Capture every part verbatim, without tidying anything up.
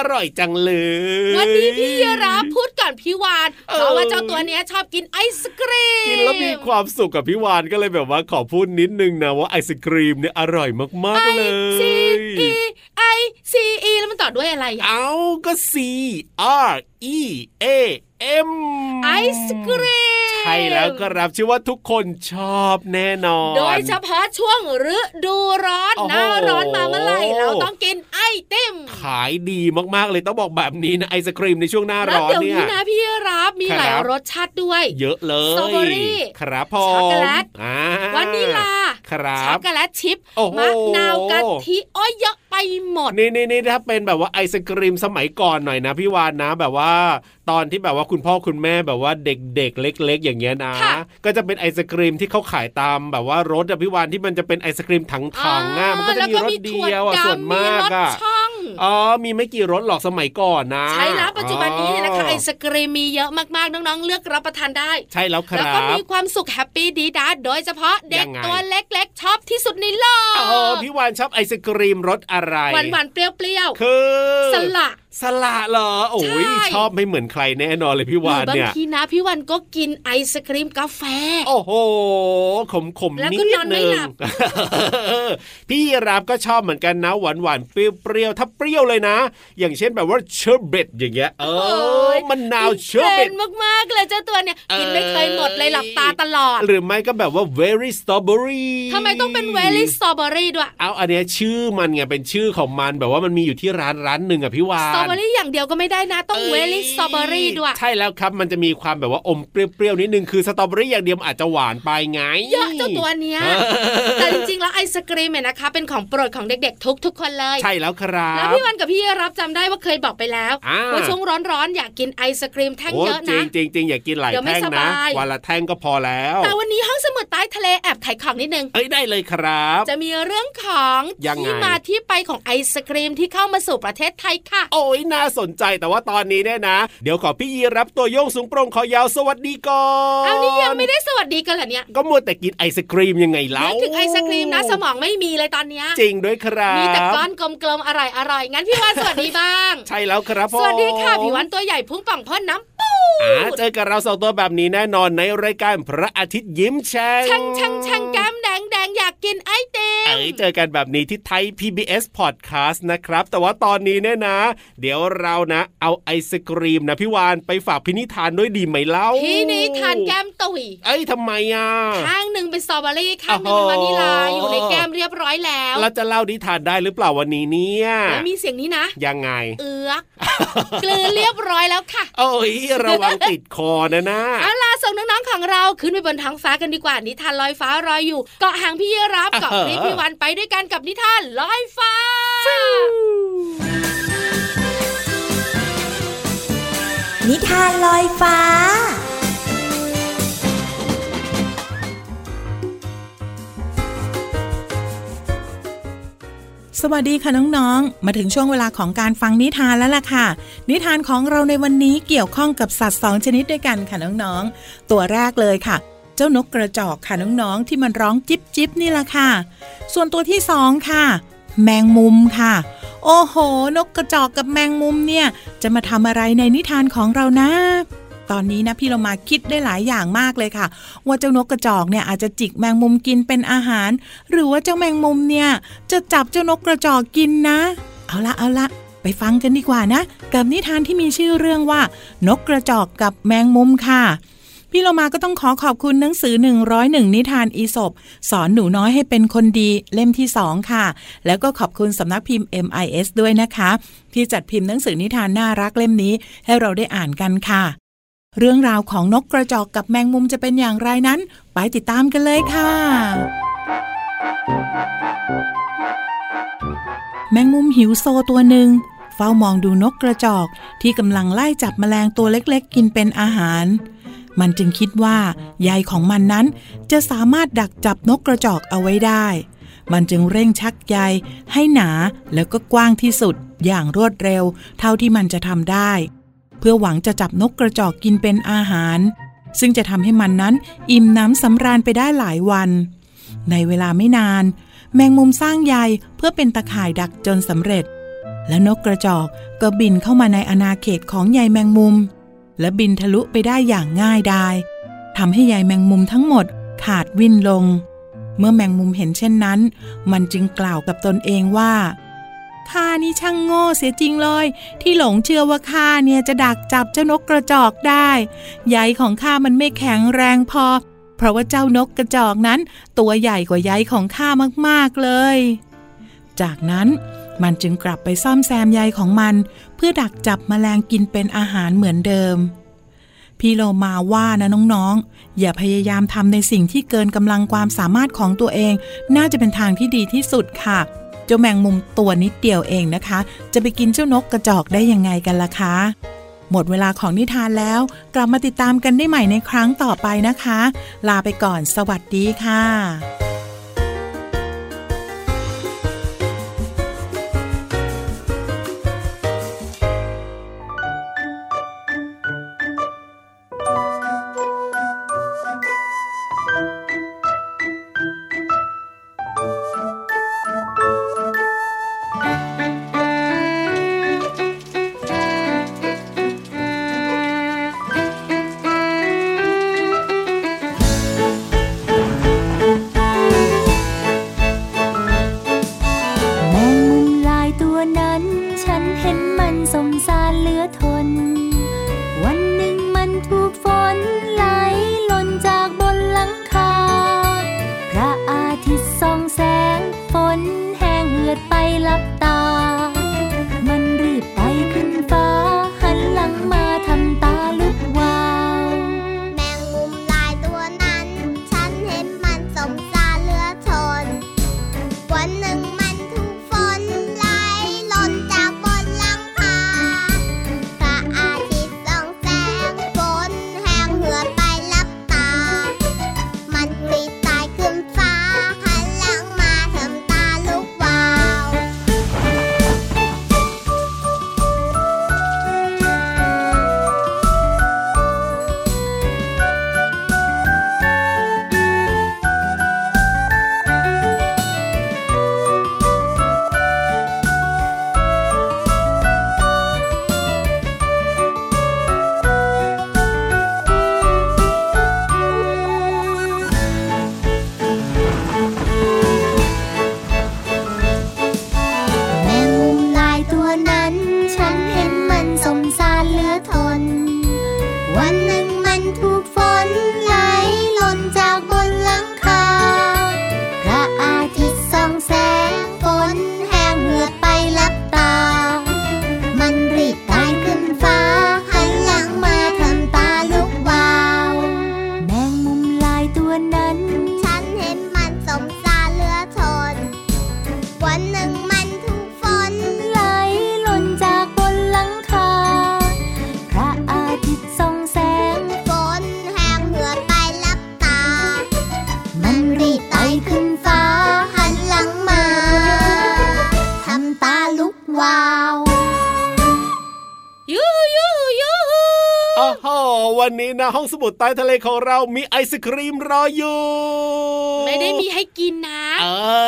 อร่อยจังเลยวันนี้พี่รับพูดก่อนพี่วานเพราะว่าเจ้าตัวเนี้ยชอบกินไอศกรีมกินแล้วมีความสุขกับพี่วานก็เลยแบบว่าขอพูดนิดนึงนะว่าไอศกรีมเนี่ยอร่อยมากๆเลยไอซีอีไอซีอีแล้วมันต่อด้วยอะไรเอ้าก็ C R E A M ไอศกรีมใช่แล้วก็รับชื่อว่าทุกคนชอบแน่นอนโดยเฉพาะช่วงฤดูร้อนหน้าร้อนมาเมื่อไหร่เราต้องกินไอติมขายดีมากๆเลยต้องบอกแบบนี้นะไอศกรีมในช่วงหน้าร้อนเนี่ยแล้วเดี๋ยวนี้นะพี่รับมีหลายรสชาติด้วยเยอะเลยสตรอเบอรี่ครับผมช็อกโกแลตวานิลาครับช็อกโกแลตชิพมะนาวกะทิโอ้ยเยอะไปหมดนี่ๆๆถ้าเป็นแบบว่าไอศกรีมสมัยก่อนหน่อยนะพี่วานนะแบบว่าตอนที่แบบว่าคุณพ่อคุณแม่แบบว่าเด็กๆเล็กๆอย่างเงี้ยนะก็จะเป็นไอศกรีมที่เขาขายตามแบบว่ารสอะพี่วานที่มันจะเป็นไอศกรีมถังๆอ่ะมันก็จะมีรสเดียวอ่ะส่วนมากอ่ะอ๋อมีไม่กี่รสหรอกสมัยก่อนนะใช่แล้วปัจจุบันนี้เนี่ยนะคะไอศกรีมมีเยอะมากๆน้องๆเลือกรับประทานได้ใช่แล้วครับแล้วก็มีความสุขแฮปปี้ดีด้าโดยเฉพาะเด็กตัวเล็กๆชอบที่สุดในโลกอ๋อพี่วานชอบไอศกรีมรสอะไรหวานๆเปรี้ยวๆคือสละสละเหรอโอ้ยชอบไม่เหมือนใครแน่นอนเลยพี่วานเนี่ยบางทีนะพี่วานก็กินไอศกรีมกาแฟโอ้โหขมขมนิดนึงแล้วก็นอนไม่หลับ พี่รับก็ชอบเหมือนกันนะหวานหวานเปรี้ยวๆถ้าเปรี้ยวเลยนะอย่างเช่นแบบว่าเชอร์เบตอย่างเงี้ยเออมันนาวเชอร์เบตมากๆเลยเจ้าตัวเนี่ยกินไม่เคยหมดเลยหลับตาตลอดหรือไม่ก็แบบว่า very strawberry ทำไมต้องเป็น very strawberry ด้วยเอาอันเนี้ยชื่อมันไงเป็นชื่อของมันแบบว่ามันมีอยู่ที่ร้านร้านนึงอ่ะพี่วานสตรอเบอรี่อย่างเดียวก็ไม่ได้นะต้องเวลิสตรอเบอรี่ด้วยใช่แล้วครับมันจะมีความแบบว่าอมเปรี้ยวๆนิดนึงคือสตรอเบอรี่อย่างเดียวอาจจะหวานไปไงเยอะเจ้าตัวเนี้ย แต่จริงๆแล้วไอศกรีมเนี่ยนะคะเป็นของโปรดของเด็กๆทุกๆคนเลยใช่แล้วครับแล้วพี่วันกับพี่รับจำได้ว่าเคยบอกไปแล้วว่าช่วงร้อนๆอยากกินไอศกรีมแท่งเยอะนะจริงๆๆอยากกินหลายแท่งนะวันละแท่งก็พอแล้วแต่วันนี้ห้องสมุดใต้ทะเลแอบไถ่ของนิดนึงเอ้ยได้เลยครับจะมีเรื่องของที่มาที่ไปของไอศกรีมที่เข้ามาสู่ประเทศไทยค่ะโอ้ยน่าสนใจแต่ว่าตอนนี้เนี่ยนะเดี๋ยวขอพี่ยีรับตัวโยงสูงโปร่งคอยาวสวัสดีก่อนอ้าวนี่ยังไม่ได้สวัสดีกันเหรอเนี่ยก็มัวแต่กินไอศกรีมยังไงเล่านึกถึงไอศกรีมนะสมองไม่มีเลยตอนเนี้ยจริงด้วยครับมีแต่ก้อนกลมๆอร่อยๆงั้นพี่วานสวัสดีบ้างใช่แล้วครับผมสวัสดีค่ะพี่วานตัวใหญ่พุ่งป่องพ่นน้ำปูเจอกับเราสองตัวแบบนี้แน่นอนในรายการพระอาทิตย์ยิ้มแฉ่งช่างๆๆแก้มแดงๆอยากกินไอเต็มเอ้ยเจอกันแบบนี้ที่ไทย พี บี เอส Podcast นะครับแต่ว่าตอนนี้เนี่ยนะเดี๋ยวเรานะเอาไอศกรีมนะพี่วานไปฝากพินิธานด้วยดีไหมเล่าพินิธานแก้มตุยเอ้ยทำไมอ่ะข้างหนึ่งเป็นสตรอเบอรี่ข้างหนึ่งเป็นวานิลาอยู่ในแก้มเรียบร้อยแล้วเราจะเล่านิทานได้หรือเปล่าวันนี้เนี่ยแล้วมีเสียงนี้นะยังไงเอือก กลืนเรียบร้อยแล้วค่ะโอ้ยระวังติดคอนะนะเอาล่ะส่งน้องๆของเราขึ้นไปบนท้องฟ้ากันดีกว่านิทานลอยฟ้ารอยอยู่เกาะหางพี่รับเกาะคลิปพี่วานไปด้วยกันกับนิทานลอยฟ้านิทานลอยฟ้า สวัสดีค่ะน้องๆมาถึงช่วงเวลาของการฟังนิทานแล้วล่ะค่ะนิทานของเราในวันนี้เกี่ยวข้องกับสัตว์สองชนิดด้วยกันค่ะน้องๆตัวแรกเลยค่ะเจ้านกกระจอกค่ะน้องๆที่มันร้องจิ๊บจิ๊บนี่ล่ะค่ะส่วนตัวที่สองค่ะแมงมุมค่ะโอ้โหนกกระจอกกับแมงมุมเนี่ยจะมาทำอะไรในนิทานของเรานะตอนนี้นะพี่เรามาคิดได้หลายอย่างมากเลยค่ะว่าเจ้านกกระจอกเนี่ยอาจจะจิกแมงมุมกินเป็นอาหารหรือว่าเจ้าแมงมุมเนี่ยจะจับเจ้านกกระจอกกินนะเอาละเอาละไปฟังกันดีกว่านะกับนิทานที่มีชื่อเรื่องว่านกกระจอกกับแมงมุมค่ะพี่เรามาก็ต้องขอขอบคุณหนังสือหนึ่งร้อยเอ็ดนิทานอีสปสอนหนูน้อยให้เป็นคนดีเล่มที่สองค่ะแล้วก็ขอบคุณสำนักพิมพ์ เอ็ม ไอ เอส ด้วยนะคะที่จัดพิมพ์หนังสือนิทานน่ารักเล่มนี้ให้เราได้อ่านกันค่ะเรื่องราวของนกกระจอกกับแมงมุมจะเป็นอย่างไรนั้นไปติดตามกันเลยค่ะแมงมุมหิวโซตัวหนึ่งเฝ้ามองดูนกกระจอกที่กำลังไล่จับแมลงตัวเล็กๆกินเป็นอาหารมันจึงคิดว่าใยของมันนั้นจะสามารถดักจับนกกระจอกเอาไว้ได้มันจึงเร่งชักใยให้หนาแล้วก็กว้างที่สุดอย่างรวดเร็วเท่าที่มันจะทำได้เพื่อหวังจะจับนกกระจอกกินเป็นอาหารซึ่งจะทำให้มันนั้นอิ่มน้ำสำราญไปได้หลายวันในเวลาไม่นานแมงมุมสร้างใยเพื่อเป็นตะข่ายดักจนสำเร็จและนกกระจอกก็บินเข้ามาในอาณาเขตของใยแมงมุมและบินทะลุไปได้อย่างง่ายดายทำให้ใยแมงมุมทั้งหมดขาดวิ่นลงเมื่อแมงมุมเห็นเช่นนั้นมันจึงกล่าวกับตนเองว่าข้านี่ช่างโง่เสียจริงเลยที่หลงเชื่อว่าข้าเนี่ยจะดักจับเจ้านกกระจอกได้ใยของข้ามันไม่แข็งแรงพอเพราะว่าเจ้านกกระจอกนั้นตัวใหญ่กว่าใยของข้ามากๆเลยจากนั้นมันจึงกลับไปซ่อมแซมใยของมันเพื่อดักจับแมลงกินเป็นอาหารเหมือนเดิมพี่โลมาว่านะน้องๆอย่าพยายามทำในสิ่งที่เกินกำลังความสามารถของตัวเองน่าจะเป็นทางที่ดีที่สุดค่ะเจ้าแมงมุมตัวนิดเดียวเองนะคะจะไปกินเจ้านกกระจอกได้ยังไงกันล่ะคะหมดเวลาของนิทานแล้วกลับมาติดตามกันได้ใหม่ในครั้งต่อไปนะคะลาไปก่อนสวัสดีค่ะ วันนี้นะห้องสมุดใต้ทะเลของเรามีไอศกรีมรออยู่ไม่ได้มีให้กินนะเอ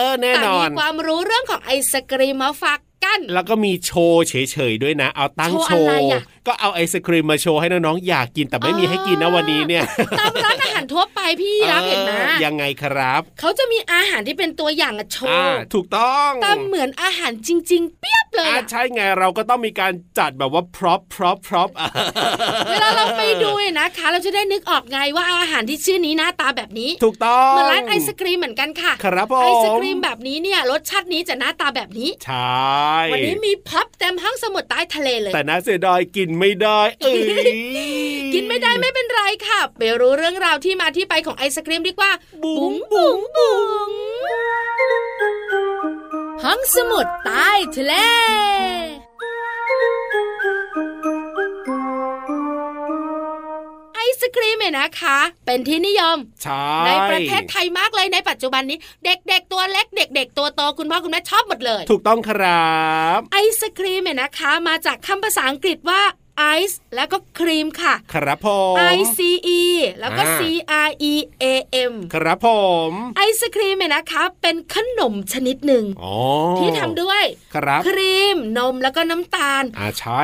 อแน่นอนมีความรู้เรื่องของไอศกรีมมาฝากกันแล้วก็มีโชว์เฉยๆด้วยนะเอาตั้งโชว์ก็เอาไอศกรีมมาโชว์ให้น้องๆอยากกินแต่ไม่มีให้กินนะวันนี้เนี่ยตามร้านอาหารทั่วไปพี่รับเห็นนะยังไงครับเขาจะมีอาหารที่เป็นตัวอย่างโชว์ถูกต้องแต่เหมือนอาหารจริงๆเปียบเลยใช่ไงเราก็ต้องมีการจัดแบบว่าพร็อพพร็อพพร็อพเวลาเราไปดูนะคะเราจะได้นึกออกไงว่าอาหารที่ชื่อนี้หน้าตาแบบนี้ถูกต้องเหมือนร้านไอศกรีมเหมือนกันค่ะครับผมไอศกรีมแบบนี้เนี่ยรสชาตินี้จะหน้าตาแบบนี้ใช่วันนี้มีพับเต็มห้องสมุดใต้ทะเลเลยแต่น่าเสียดายกินไม่ได้เอ้ย กินไม่ได้ไม่เป็นไรค่ะไปรู้เรื่องราวที่มาที่ไปของไอศกรีมดีกว่าบุ๋งบุ๋งบุ๋งห้องสมุดใต้ทะเลไอศกรีมเนี่ยนะคะเป็นที่นิยมใช่ในประเทศไทยมากเลยในปัจจุบันนี้เด็กๆตัวเล็กเด็กๆตัวโตคุณพ่อคุณแม่ชอบหมดเลยถูกต้องครับไอศกรีมเนี่ยนะคะมาจากคำภาษาอังกฤษว่าice แล้วก็ครีมค่ะครับผม ไอ ซี อี แล้วก็ ครีม ครับผมไอศครีมเนี่ยนะคะเป็นขนมชนิดหนึ่งที่ทำด้วยครับครีมนมแล้วก็น้ำตาล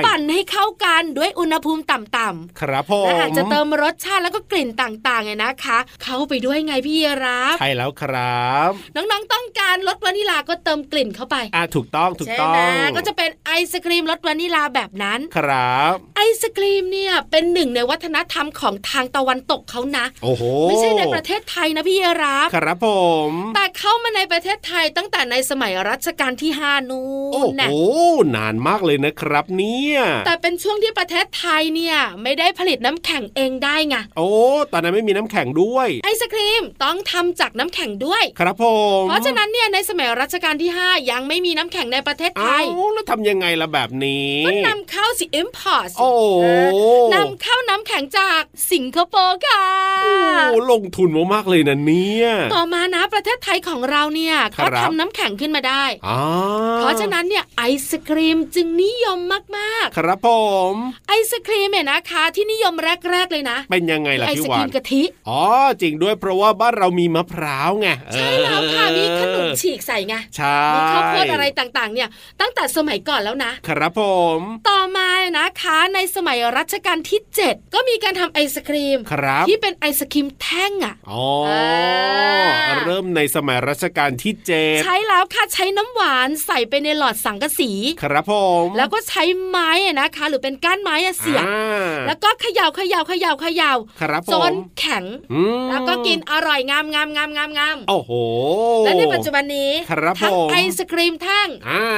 ปั่นให้เข้ากันด้วยอุณหภูมิต่ำๆครับผมและอาจจะเติมรสชาติแล้วก็กลิ่นต่างๆเนี่ยนะคะเข้าไปด้วยไงพี่รับใช่แล้วครับน้องๆต้องการรสวานิลาก็เติมกลิ่นเข้าไปอ่ะถูกต้องถูกต้องใช่นะก็จะเป็นไอศครีมรสวานิลาแบบนั้นครับไอศกรีมเนี่ยเป็นหนึ่งในวัฒนธรรมของทางตะวันตกเขานะโอ้โหไม่ใช่ในประเทศไทยนะพี่รับครับผมแต่เข้ามาในประเทศไทยตั้งแต่ในสมัยรัชกาลที่ห้านู่นน่ะโอ้โหนานมากเลยนะครับเนี่ยแต่เป็นช่วงที่ประเทศไทยเนี่ยไม่ได้ผลิตน้ำแข็งเองได้ไงโอ้ตอนนั้นไม่มีน้ำแข็งด้วยไอศกรีมต้องทำจากน้ำแข็งด้วยครับผมเพราะฉะนั้นเนี่ยในสมัยรัชกาลที่ห้ายังไม่มีน้ำแข็งในประเทศไทยอ้าวแล้วทำยังไงล่ะแบบนี้ก็นำเข้าสิ importโอ้นำเข้าน้ำแข็งจากสิงคโปร์ค่ะโอ้ลงทุนมากๆเลยนะเนี่ยต่อมานะประเทศไทยของเราเนี่ยก็ทำน้ำแข็งขึ้นมาได้เพราะฉะนั้นเนี่ยไอศกรีมจึงนิยมมากๆครับผมไอศกรีมเนี่ยนะคะที่นิยมแรกๆเลยนะเป็นยังไงล่ะพี่วานไอศกรีมกะทิอ๋อจริงด้วยเพราะว่าบ้านเรามีมะพร้าวไงใช่แล้วค่ะมีขนมฉีกใส่ไงมีข้าวโพดอะไรต่างๆเนี่ยตั้งแต่สมัยก่อนแล้วนะครับผมต่อมานะคะในสมัยรัชกาลที่เจ็ดก็มีการทำไอศกรีมที่เป็นไอศกรีมแท่งอ่ะอ๋อเริ่มในสมัยรัชกาลที่เจ็ดใช้แล้วค่ะใช้น้ำหวานใส่ไปในหลอดสังกะสีครับผมแล้วก็ใช้ไม้นะคะหรือเป็นก้านไม้เสียบแล้วก็เขย่าเขย่าเขย่าเขย่าจนแข็งแล้วก็กินอร่อยงามงามงามงามงามโอ้โหและในปัจจุบันนี้ทั้งไอศกรีมแท่ง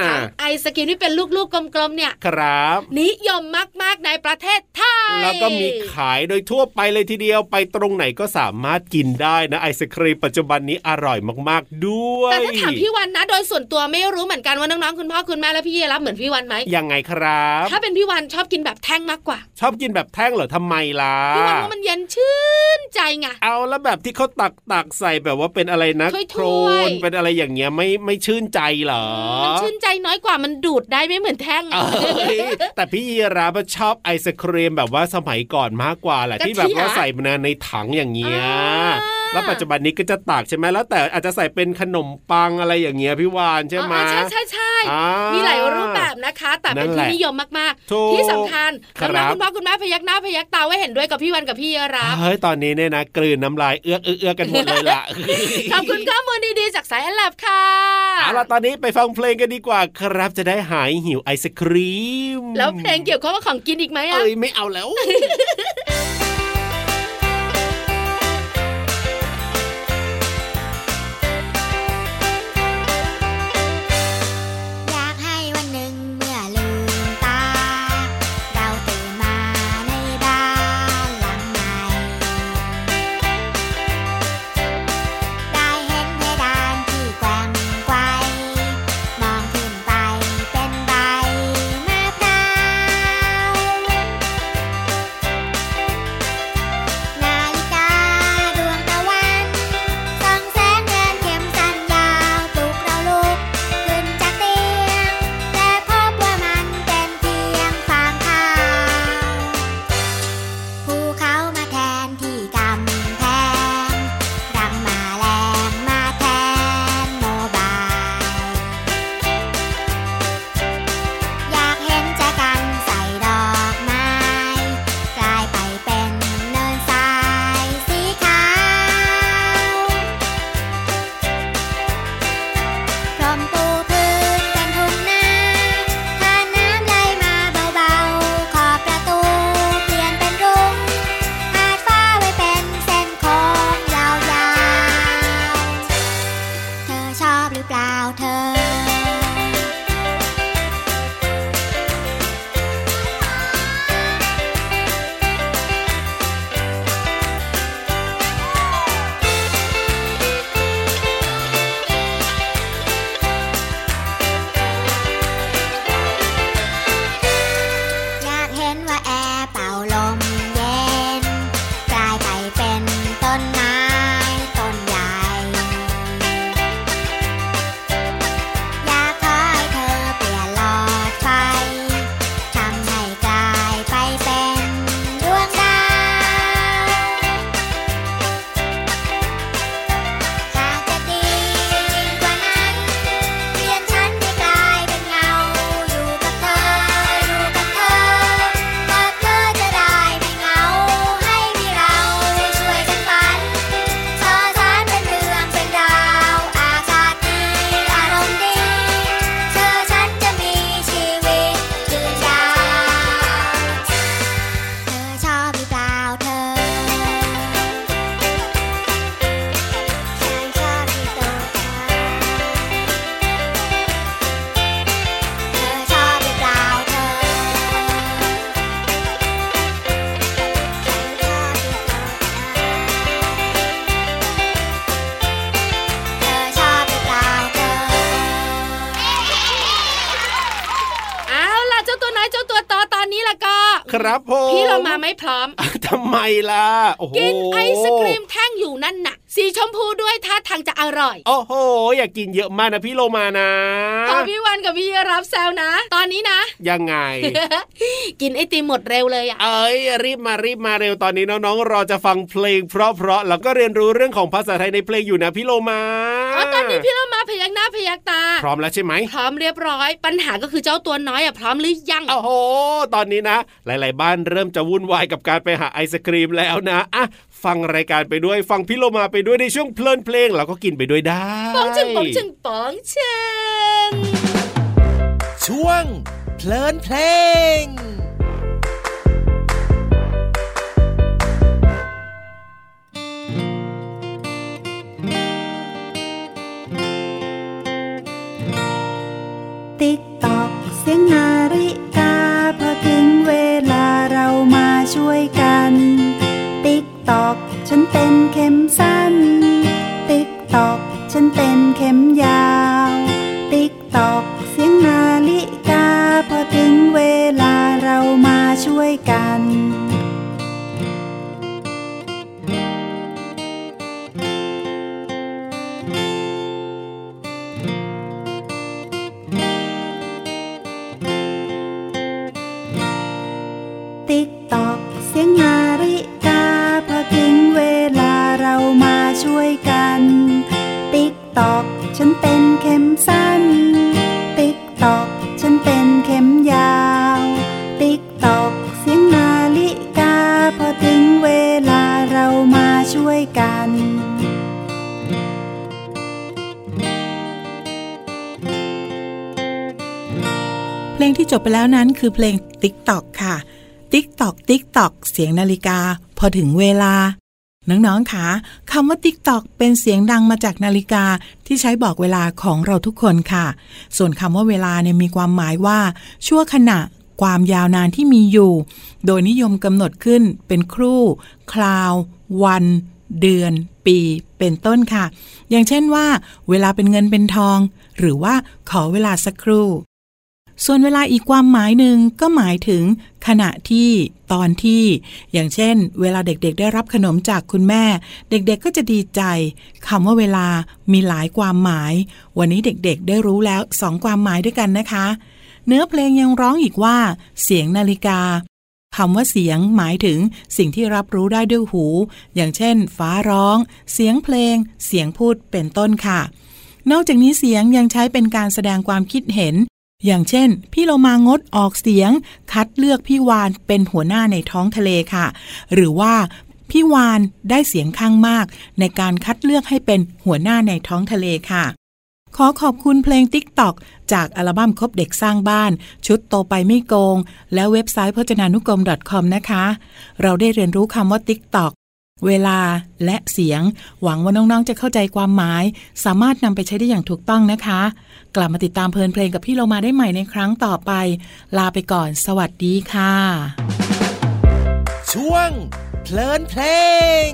ทั้งไอศกรีมที่เป็นลูกๆกลมๆเนี่ยนิยมมากมากในประเทศไทยแล้วก็มีขายโดยทั่วไปเลยทีเดียวไปตรงไหนก็สามารถกินได้นะไอศกรีมปัจจุบันนี้อร่อยมากๆด้วยแต่ถ้าถามพี่วันนะโดยส่วนตัวไม่รู้เหมือนกันว่าน้องๆคุณพ่อคุณแม่และพี่เยรับเหมือนพี่วันไหมยังไงครับถ้าเป็นพี่วันชอบกินแบบแท่งมากกว่าชอบกินแบบแท่งเหรอทำไมล่ะพี่วันว่ามันเย็นชื่นใจไงเอาแล้วแบบที่เขาตักตักใส่แบบว่าเป็นอะไรนะโครนเป็นอะไรอย่างเงี้ยไม่ไม่ชื่นใจเหรอมันชื่นใจน้อยกว่ามันดูดได้ไม่เหมือนแท่งแต่พี่เยรับชอบไอศกรีมแบบว่าสมัยก่อนมากกว่าแหละที่แบบว่าใส่มาในถังอย่างเงี้ยแล้วปัจจุบันนี้ก็จะตากใช่ไหมแล้วแต่อาจจะใส่เป็นขนมปังอะไรอย่างเงี้ยพี่วานใช่ไหมใช่ใช่ใช่มีหลายรูปแบบนะคะแต่เป็นที่นิยมมากๆที่สำคัญคุณพ่อคุณแม่พยักหน้าพยักตาไว้เห็นด้วยกับพี่วานกับพี่รับเฮ้ยตอนนี้เนี่ยนะกลืนน้ำลายเอื้อเอื้อกันหมดเลยล่ะขอบคุณข้อมูลดีๆจากสายแอลลับค่ะเอาล่ะตอนนี้ไปฟังเพลงกันดีกว่าครับจะได้หายหิวไอศกรีมแล้วเพลงเกี่ยวข้องกับของกินอีกไหมอ่ะเอ้ยไม่เอาแล้ว ตัวน้อยเจ้าตัวโตตอนนี้ล่ะก็ครับผมพี่เรามาไม่พร้อมทำไมล่ะโอ้โหกินไอศกรีมแท่งอยู่นั่นน่ะสีชมพูด้วยท่าทางจะอร่อยโอ้โหอยากกินเยอะมากนะพี่โลมานะพอพี่วันกับพี่รับแซวนะตอนนี้นะยังไง กินไอติมหมดเร็วเลยอ่ะเอ้ยรีบมารีบมาเร็วตอนนี้น้องๆรอจะฟังเพลงเพราะๆแล้วก็เรียนรู้เรื่องของภาษาไทยในเพลงอยู่นะพี่โลมาอ๋อตอนนี้พี่โลมาพยักหน้าพยักตาพร้อมแล้วใช่ไหมพร้อมเรียบร้อยปัญหาก็คือเจ้าตัวน้อยอ่ะพร้อมหรือยังโอ้โหตอนนี้นะหลายๆบ้านเริ่มจะวุ่นวายกับการไปหาไอศกรีมแล้วนะอ่ะฟังรายการไปด้วยฟังพี่โลมาไปด้วยในช่วงเพลินเพลงเราก็กินไปด้วยได้ป๋องเชิงป๋องเชิงป๋องเชิงช่วงเพลินเพลงติ๊กตอกเสียงนาฬิกาพอถึงเวลาเรามาช่วยกันติ๊กตอกฉันเป็นเข็มสั้นติ๊กตอกฉันเป็นเข็มยาวติ๊กตอกเสียงนาฬิกาพอถึงเวลาเรามาช่วยกันติ๊กตอกเสียงนาฬิกาพอถึงเวลาเรามาช่วยกันติ๊กตอกฉันเป็นเข็มสั้นติ๊กตอกฉันเป็นเข็มยาวติ๊กตอกเสียงนาฬิกาพอถึงเวลาเรามาช่วยกันเพลงที่จบไปแล้วนั้นคือเพลงติ๊กตอกค่ะติ๊กตอกติ๊กตอกเสียงนาฬิกาพอถึงเวลาน้องๆค่ะคำว่าติ๊กตอกเป็นเสียงดังมาจากนาฬิกาที่ใช้บอกเวลาของเราทุกคนค่ะส่วนคำว่าเวลาเนี่ยมีความหมายว่าชั่วขณะความยาวนานที่มีอยู่โดยนิยมกำหนดขึ้นเป็นครู่คราววันเดือนปีเป็นต้นค่ะอย่างเช่นว่าเวลาเป็นเงินเป็นทองหรือว่าขอเวลาสักครู่ส่วนเวลาอีกความหมายหนึ่งก็หมายถึงขณะที่ตอนที่อย่างเช่นเวลาเด็กๆได้รับขนมจากคุณแม่เด็กๆก็จะดีใจคำว่าเวลามีหลายความหมายวันนี้เด็กๆได้รู้แล้วสองความหมายด้วยกันนะคะเนื้อเพลงยังร้องอีกว่าเสียงนาฬิกาคำว่าเสียงหมายถึงสิ่งที่รับรู้ได้ด้วยหูอย่างเช่นฟ้าร้องเสียงเพลงเสียงพูดเป็นต้นค่ะนอกจากนี้เสียงยังใช้เป็นการแสดงความคิดเห็นอย่างเช่นพี่โลมางดออกเสียงคัดเลือกพี่วานเป็นหัวหน้าในท้องทะเลค่ะหรือว่าพี่วานได้เสียงข้างมากในการคัดเลือกให้เป็นหัวหน้าในท้องทะเลค่ะขอขอบคุณเพลง ติ๊กต็อก จากอัลบั้มคบเด็กสร้างบ้านชุดโตไปไม่โกงและเว็บไซต์พจนานุกรม ดอท คอม นะคะเราได้เรียนรู้คำว่า ติ๊กต็อก เวลาและเสียงหวังว่าน้องๆจะเข้าใจความหมายสามารถนำไปใช้ได้อย่างถูกต้องนะคะกลับมาติดตามเพลินเพลงกับพี่โลมาได้ใหม่ในครั้งต่อไปลาไปก่อนสวัสดีค่ะช่วงเพลินเพลง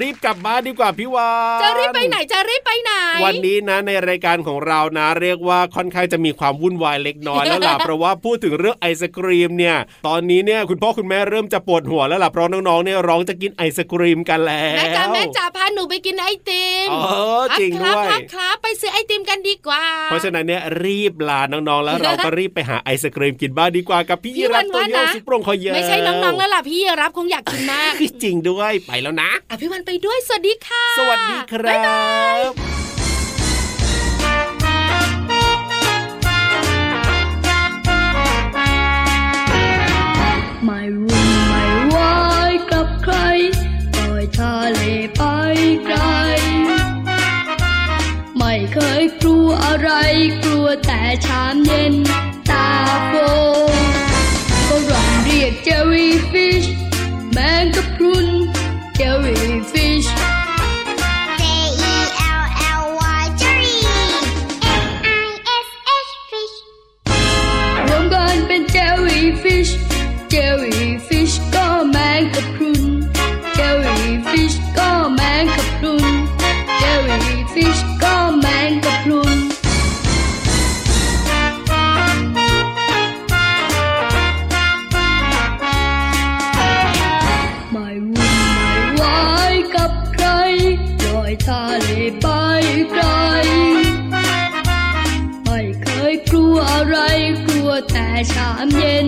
รีบกลับมาดีกว่าพี่วานจะรีบไปไหนจะรีบไปไหนวันนี้นะในรายการของเรานะเรียกว่าค่อนข้างจะมีความวุ่นวายเล็กน้อยแล้วล่ะ เพราะว่าพูดถึงเรื่องไอศกรีมเนี่ยตอนนี้เนี่ยคุณพ่อคุณแม่เริ่มจะปวดหัวแล้วล่ะเพราะน้องๆเนี่ยร้องจะกินไอศกรีมกันแล้วแม่จ๋าแม่จ๋าพาหนูไปกินไอติมอ๋อจริงด้วยครับครับไปซื้อไอติมกันดีกว่าเพราะฉะนั้นเนี่ยรีบลาน้องๆแล้วเราก็รีบไปหาไอศกรีมกินบ้างดีกว่ากับพี่ยีรับตัวโยกสุโปร่งคอยเยอะไม่ใช่น้องๆแล้วล่ะพี่ยีรับคงอยากกินมากจริงด้วยไปแล้วนะอ่ะพี่วันไปด้วยสวัสดีค่ะสวัสดีครับไม่รู้ไม่ว่ายกับใครปล่อยทะเลไปไกลไม่เคยกลัวอะไรกลัวแต่ชามเย็นตาโฟก็ร้องเรียกเจลลี่ฟิชแมงกะพรุนเจลลี่ฟิชเจลลี่ Jelly F I S H Fish รวมกันเป็นเจลลี่ฟิชJellyfish ก็แมงกะพรุน Jellyfish ก็แมงกะพรุน Jellyfish ก็แมงกะพรุนไม่วุ่นไม่วายกับใครลอยทะเลไปไกลไม่เคยกลัวอะไรกลัวแต่ชามเย็น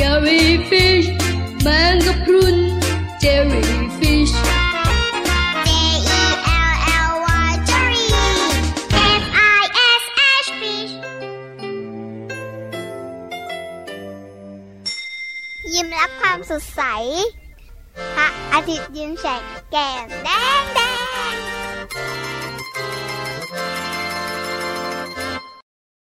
Jellyfish แมงกะพรุน Jellyfish J E L L Y Jelly F I S H Fish ยิ้มรับความสดใสพระอาทิตย์ยิ้มแฉกแก้มแดง